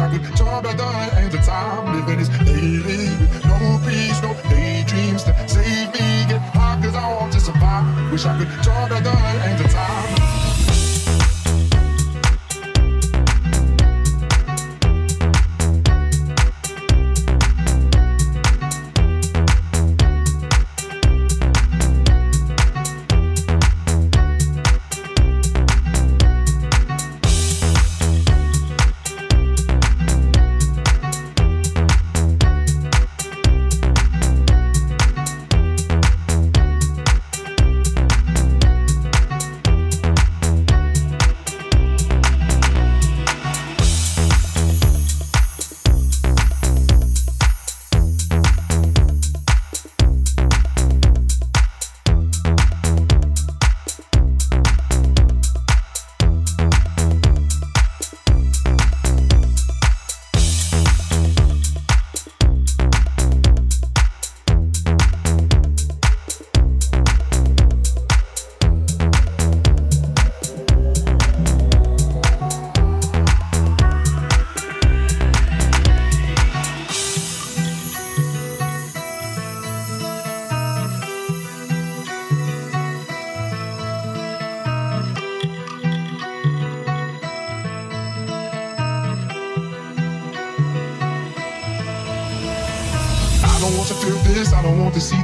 wish I could turn back the hands of time. Living is daily with no peace, no daydreams to save me. Get high cause I want to survive. Wish I could turn back the hands of time.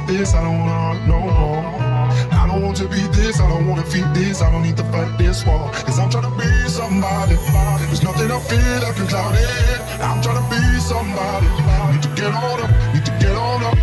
I don't wanna know more. I don't want to be this, I don't wanna feel this. I don't need to fight this war, cause I'm trying to be somebody. There's nothing I feel that can cloud it. I'm trying to be somebody. Need to get on up, need to get on up.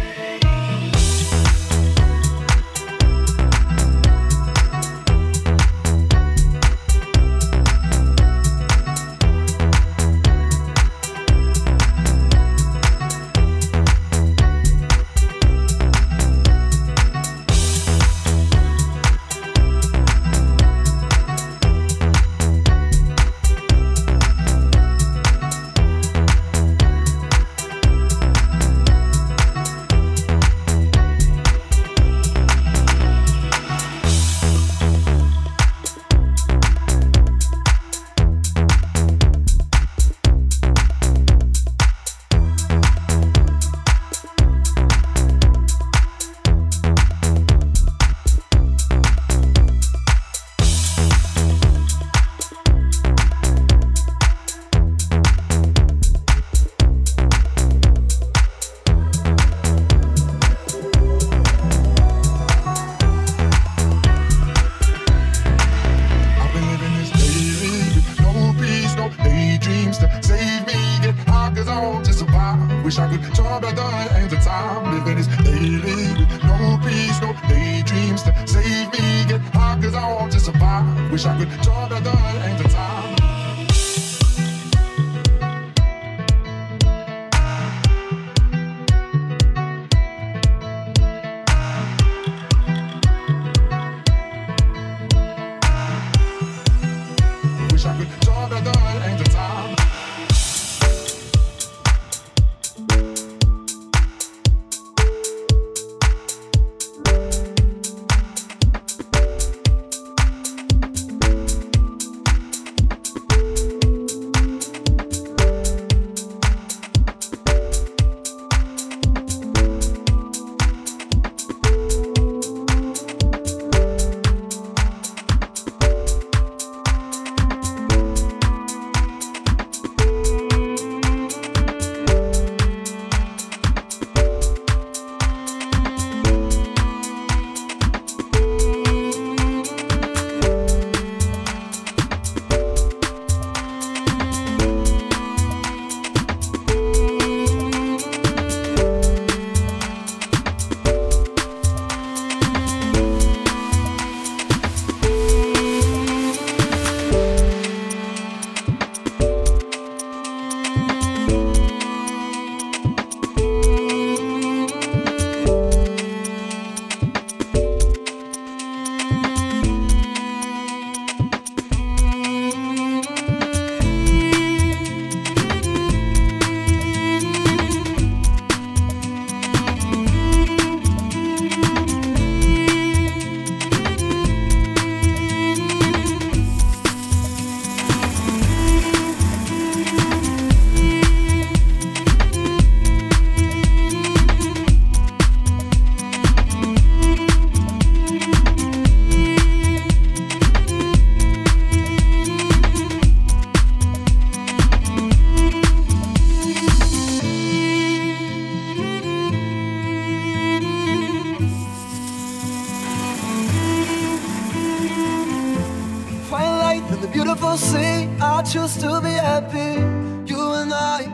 I choose to be happy. You and I,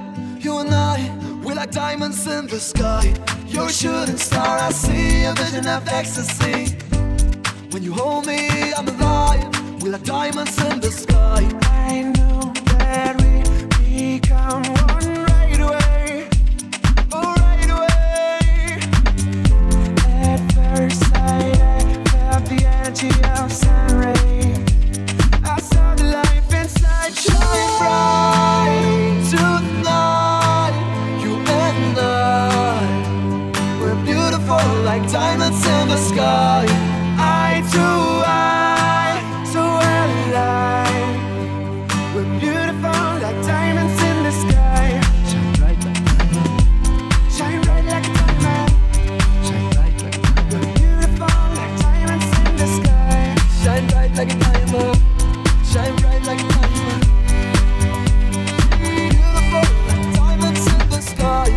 we're like diamonds in the sky. You're a shooting star, I see a vision of ecstasy. When you hold me, I'm alive. We're like diamonds in the sky. I know that we become one. Of sun ray, I saw the life inside shining bright. Tonight, you and I, we're beautiful like diamonds in the sky. Eye to eye, so alive. We're beautiful like diamonds in the sky. Shine bright like a diamond. Shine bright like a diamond. Shine bright like a diamond. Shine bright like a diamond. Beautiful like diamonds in the sky.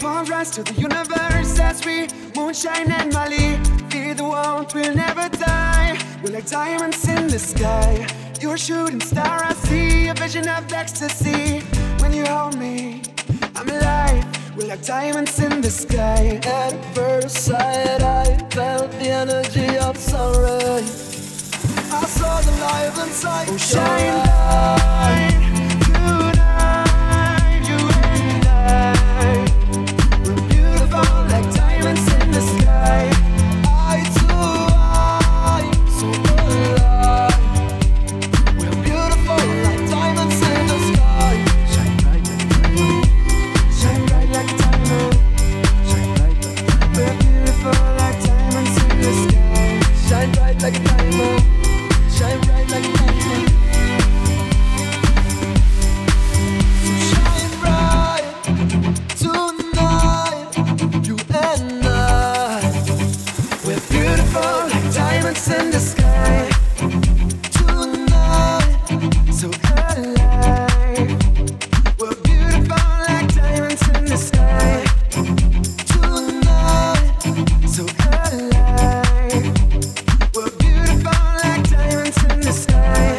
Palm rise to the universe as we moonshine and Mali. Fear the world will never die. We're like diamonds in the sky. You're a shooting star, I see a vision of ecstasy. When you hold me, I'm alive. We're like diamonds in the sky. At first sight, I felt the energy of sunrise. I saw the life inside. Oh, shine bright tonight, you and I. We're beautiful like diamonds in the sky. Eye to eye, so alive. We're beautiful like diamonds in the sky. Shine bright like a diamond. Shine bright like a diamond. Shine bright like a diamond. We're beautiful like diamonds in the sky. Shine bright like a diamond. Shine bright like a diamond. So shine bright tonight, you and I. We're beautiful like diamonds in the sky. Tonight, so alive. We're beautiful like diamonds in the sky. Tonight, so alive. We're beautiful like diamonds in the sky.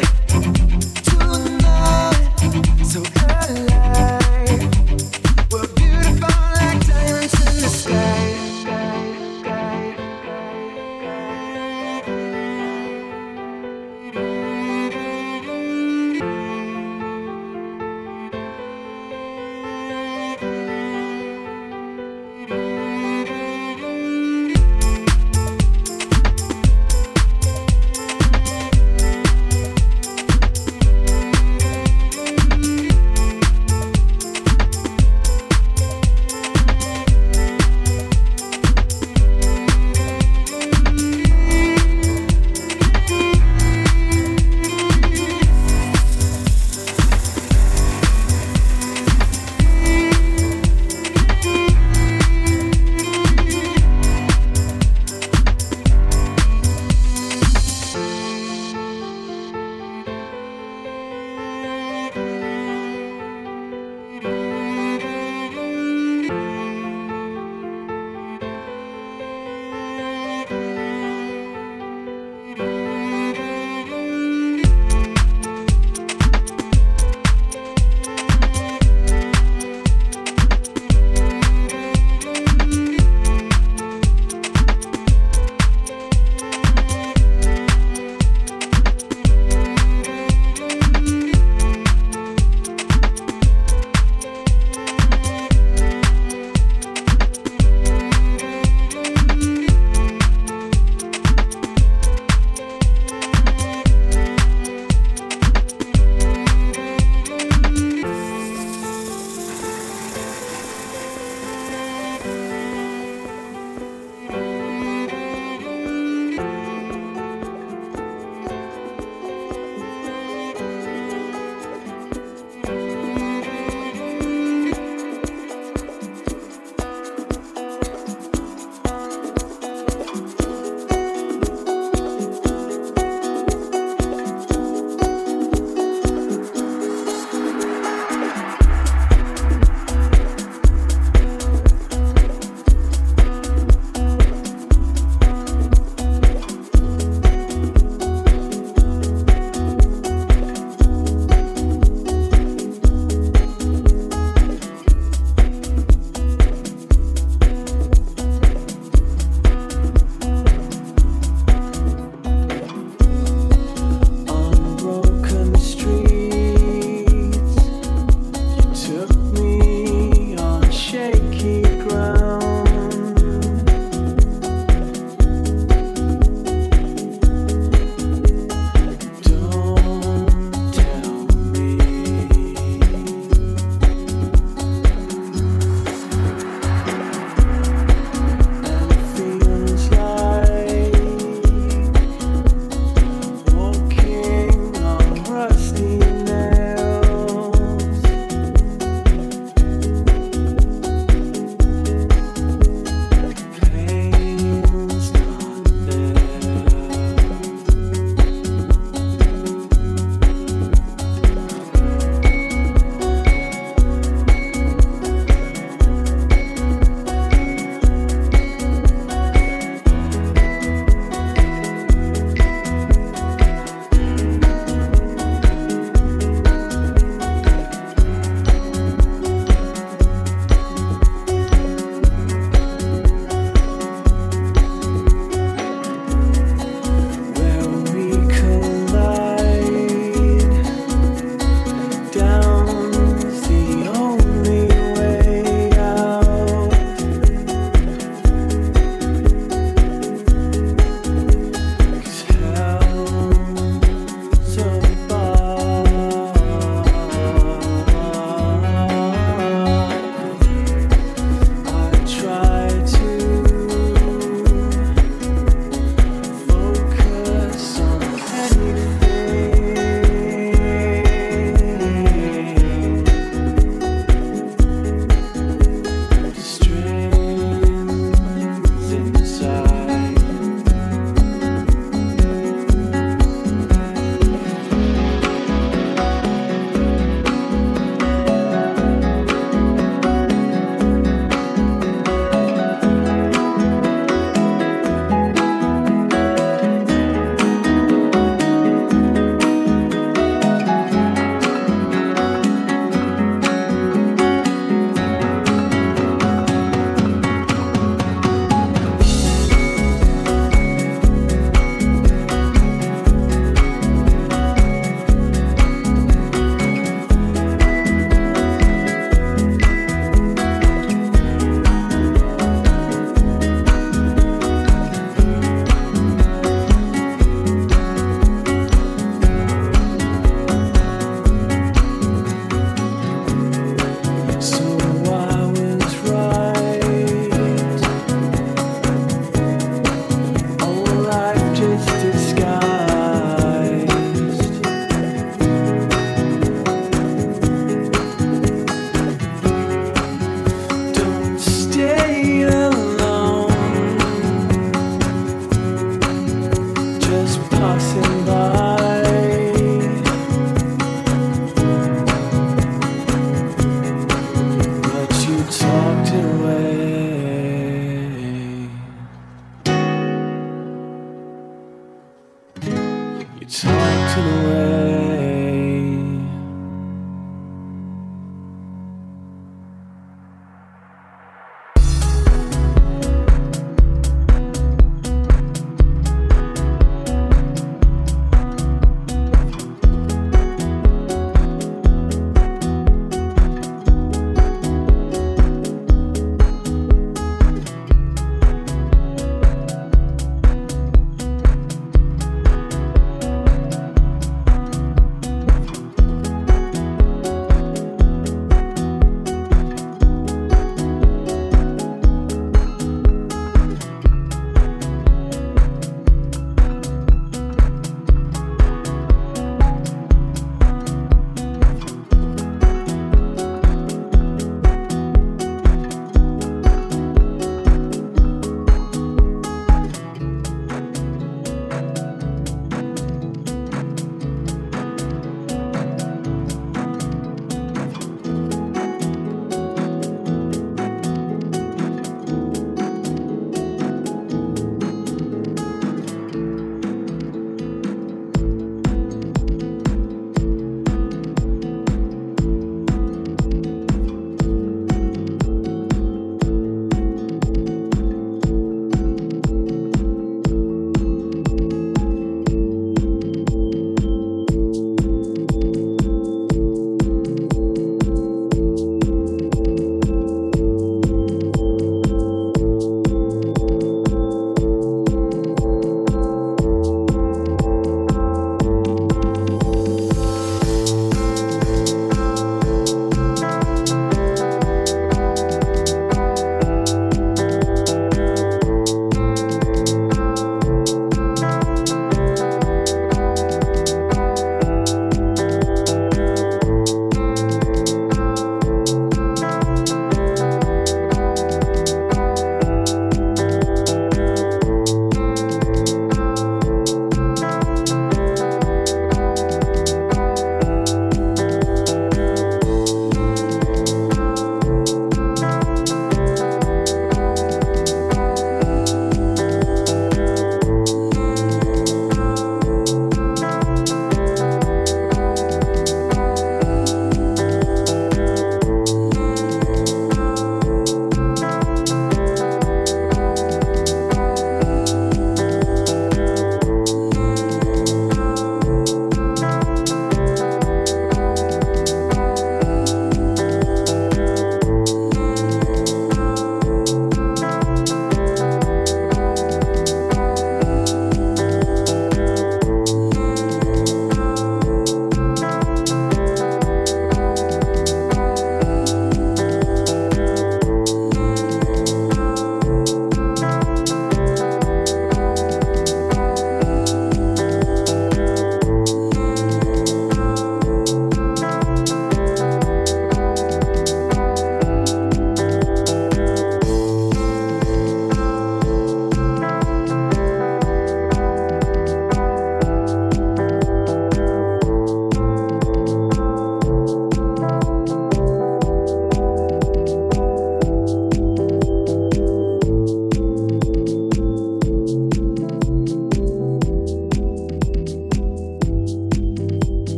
Tonight, so alive. We're beautiful like diamonds in the sky. passing by. But you talked away. You talked away.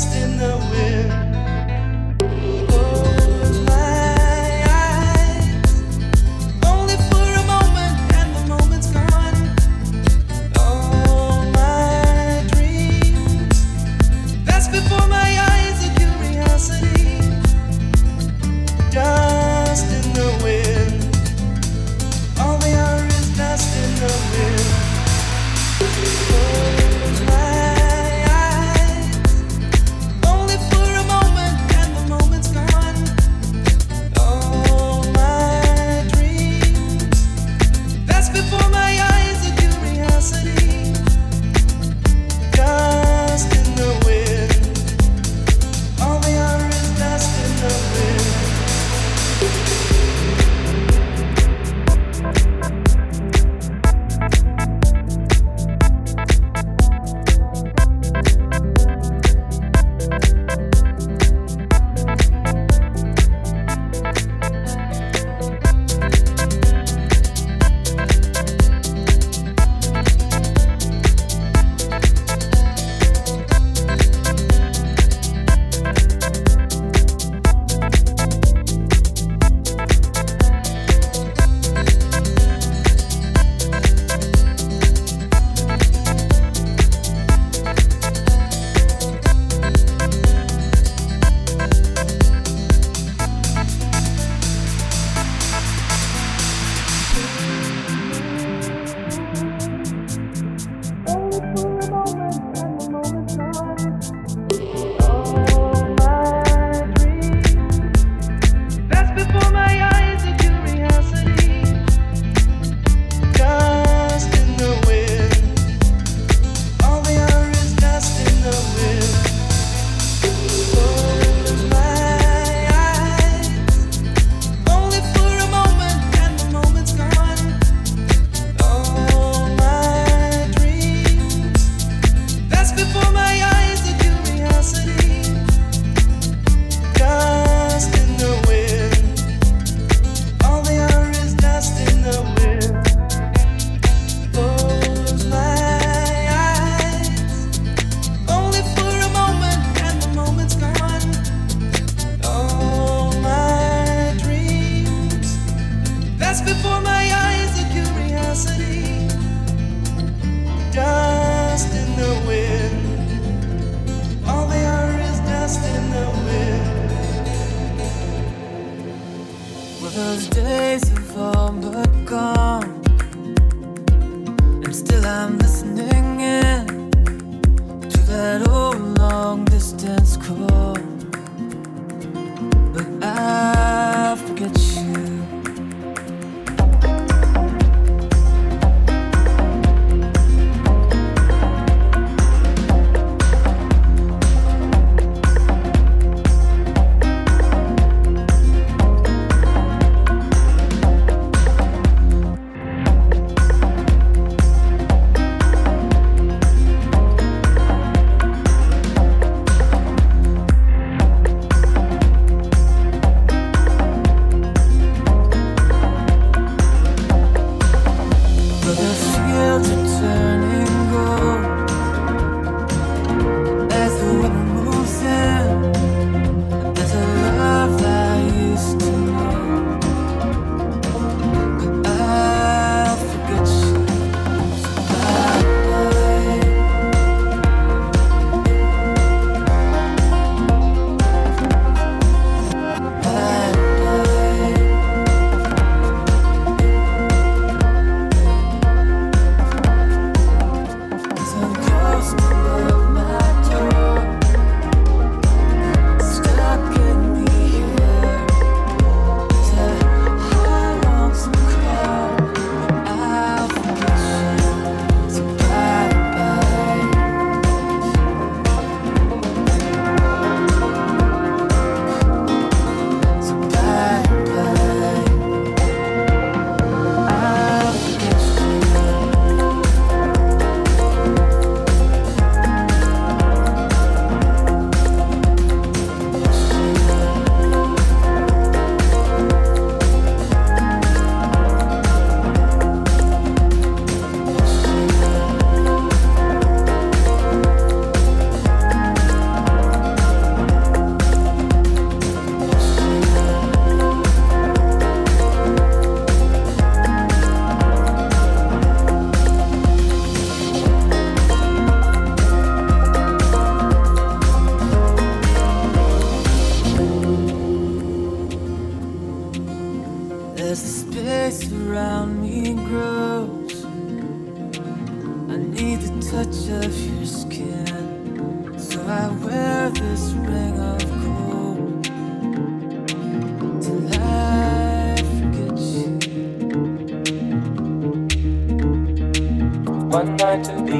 lost in the wind. Those days have all but gone, and still I'm listening in to that old long distance call. But I forget you. space around me grows. I need the touch of your skin, so I wear this ring of gold till I forget you. One night to be.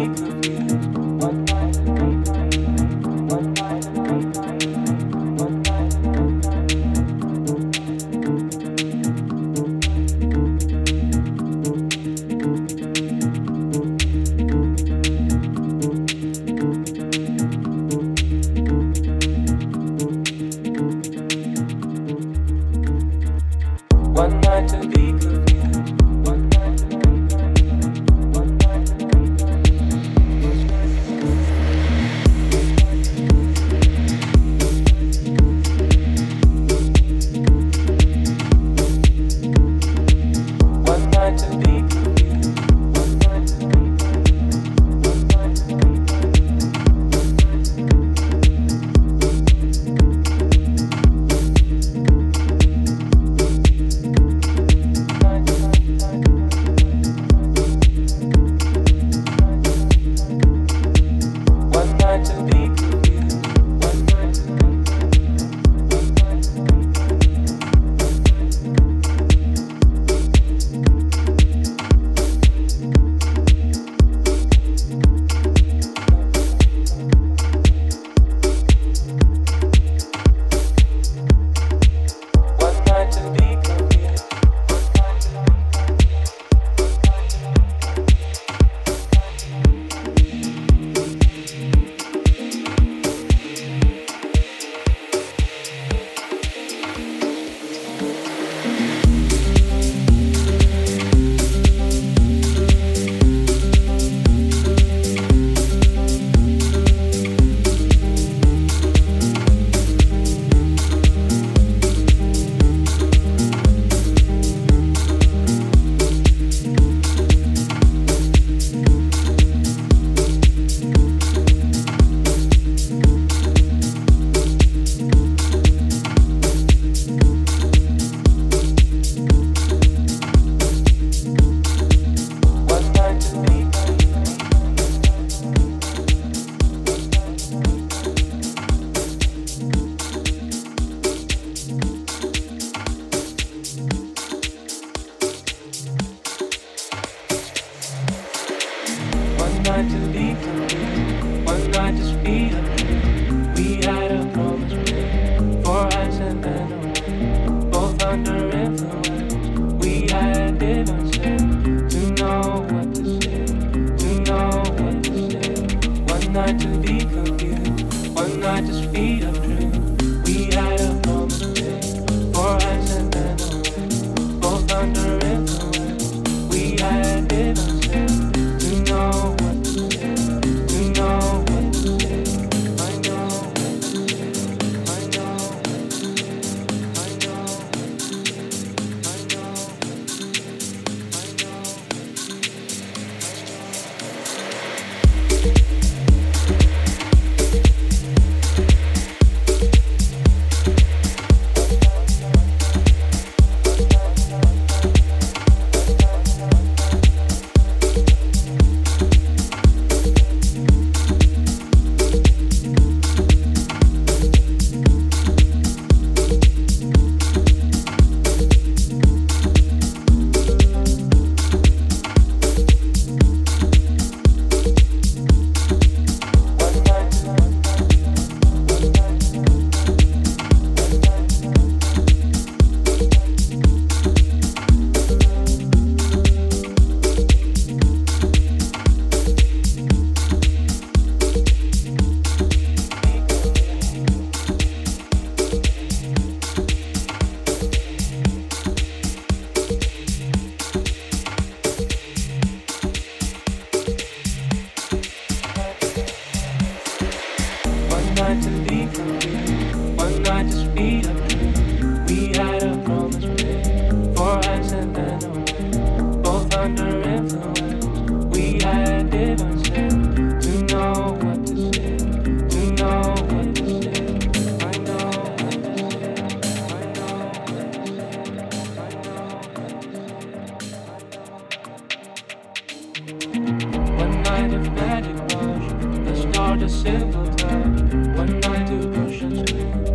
a simple time when I do push and squeeze,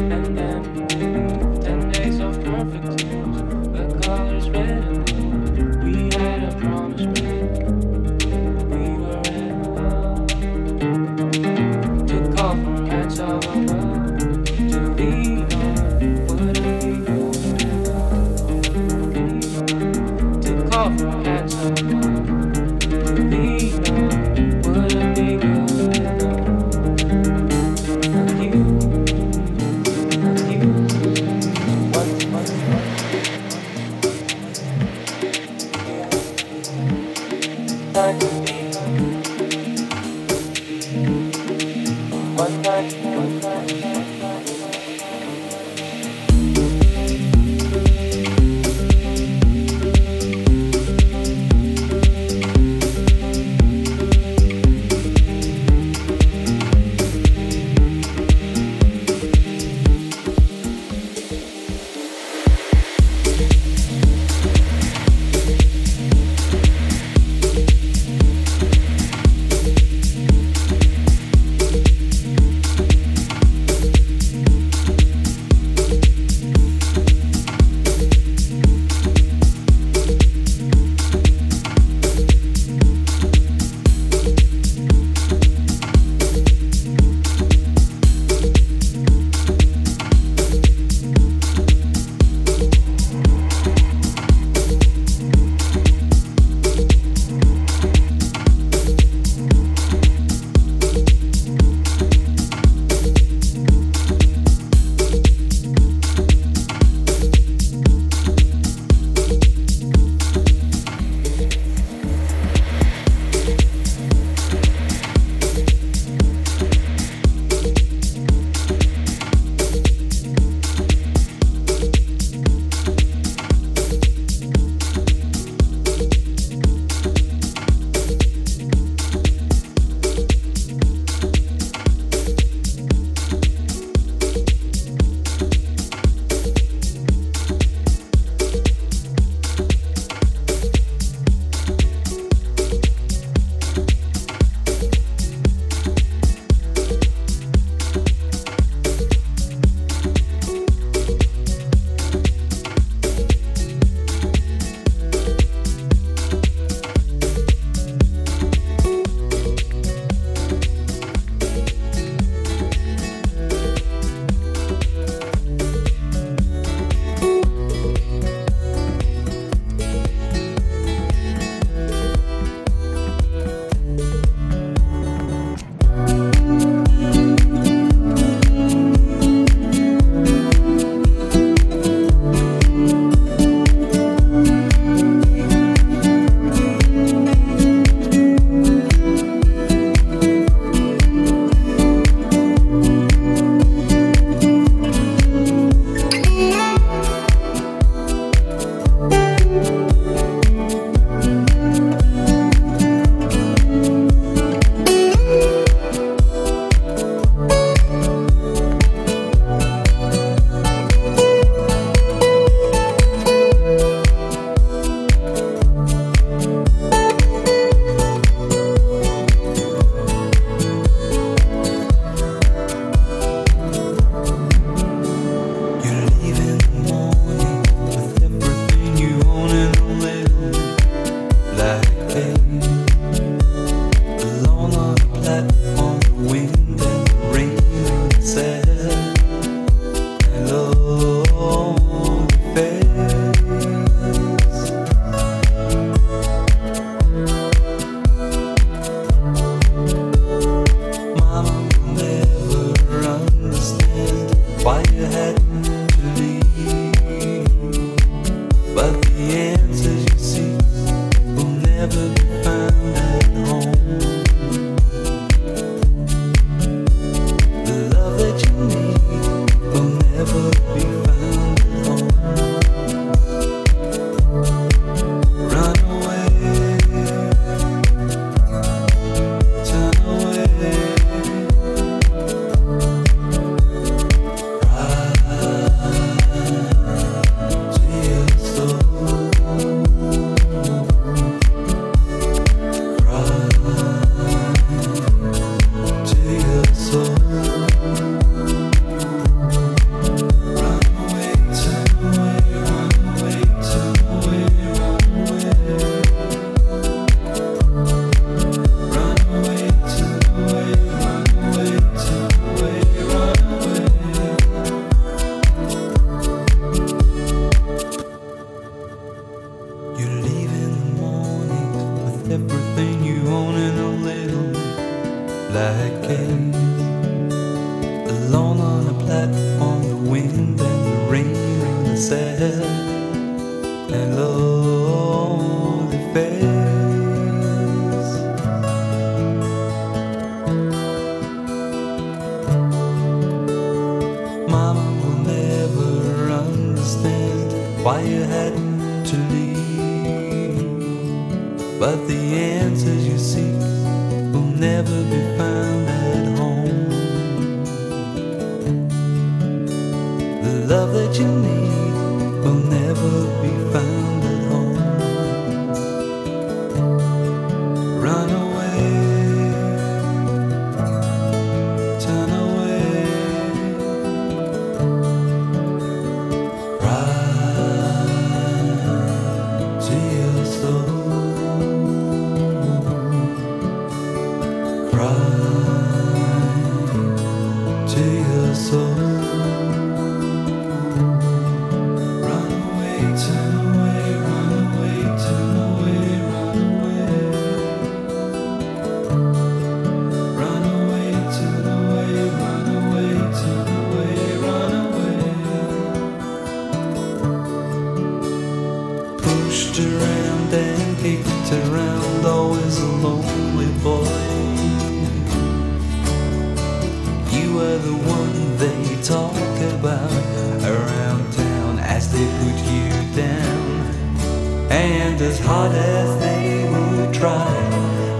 and then we moved 10 days of perfect teams, the colors red and blue. We had a promise made, we were in love. Took off our hats all above to be gone. Would it be gone? Took off our hats all above. You leave in the morning with everything you own and a little black case. Alone on a platform, the wind and the rain ring the sad and lonely face. Mama will never understand why you had to leave, but the answers you seek will never be found at home. The love that you need will never be found at home. Run away, turn away, cry to your soul. Run to your soul. Run away, turn away, run away, turn away, run away. Run away, turn away, run away, turn away, run away. Pushed around and kicked around, always a lonely boy. The one they talk about around town as they put you down, and as hard as they would try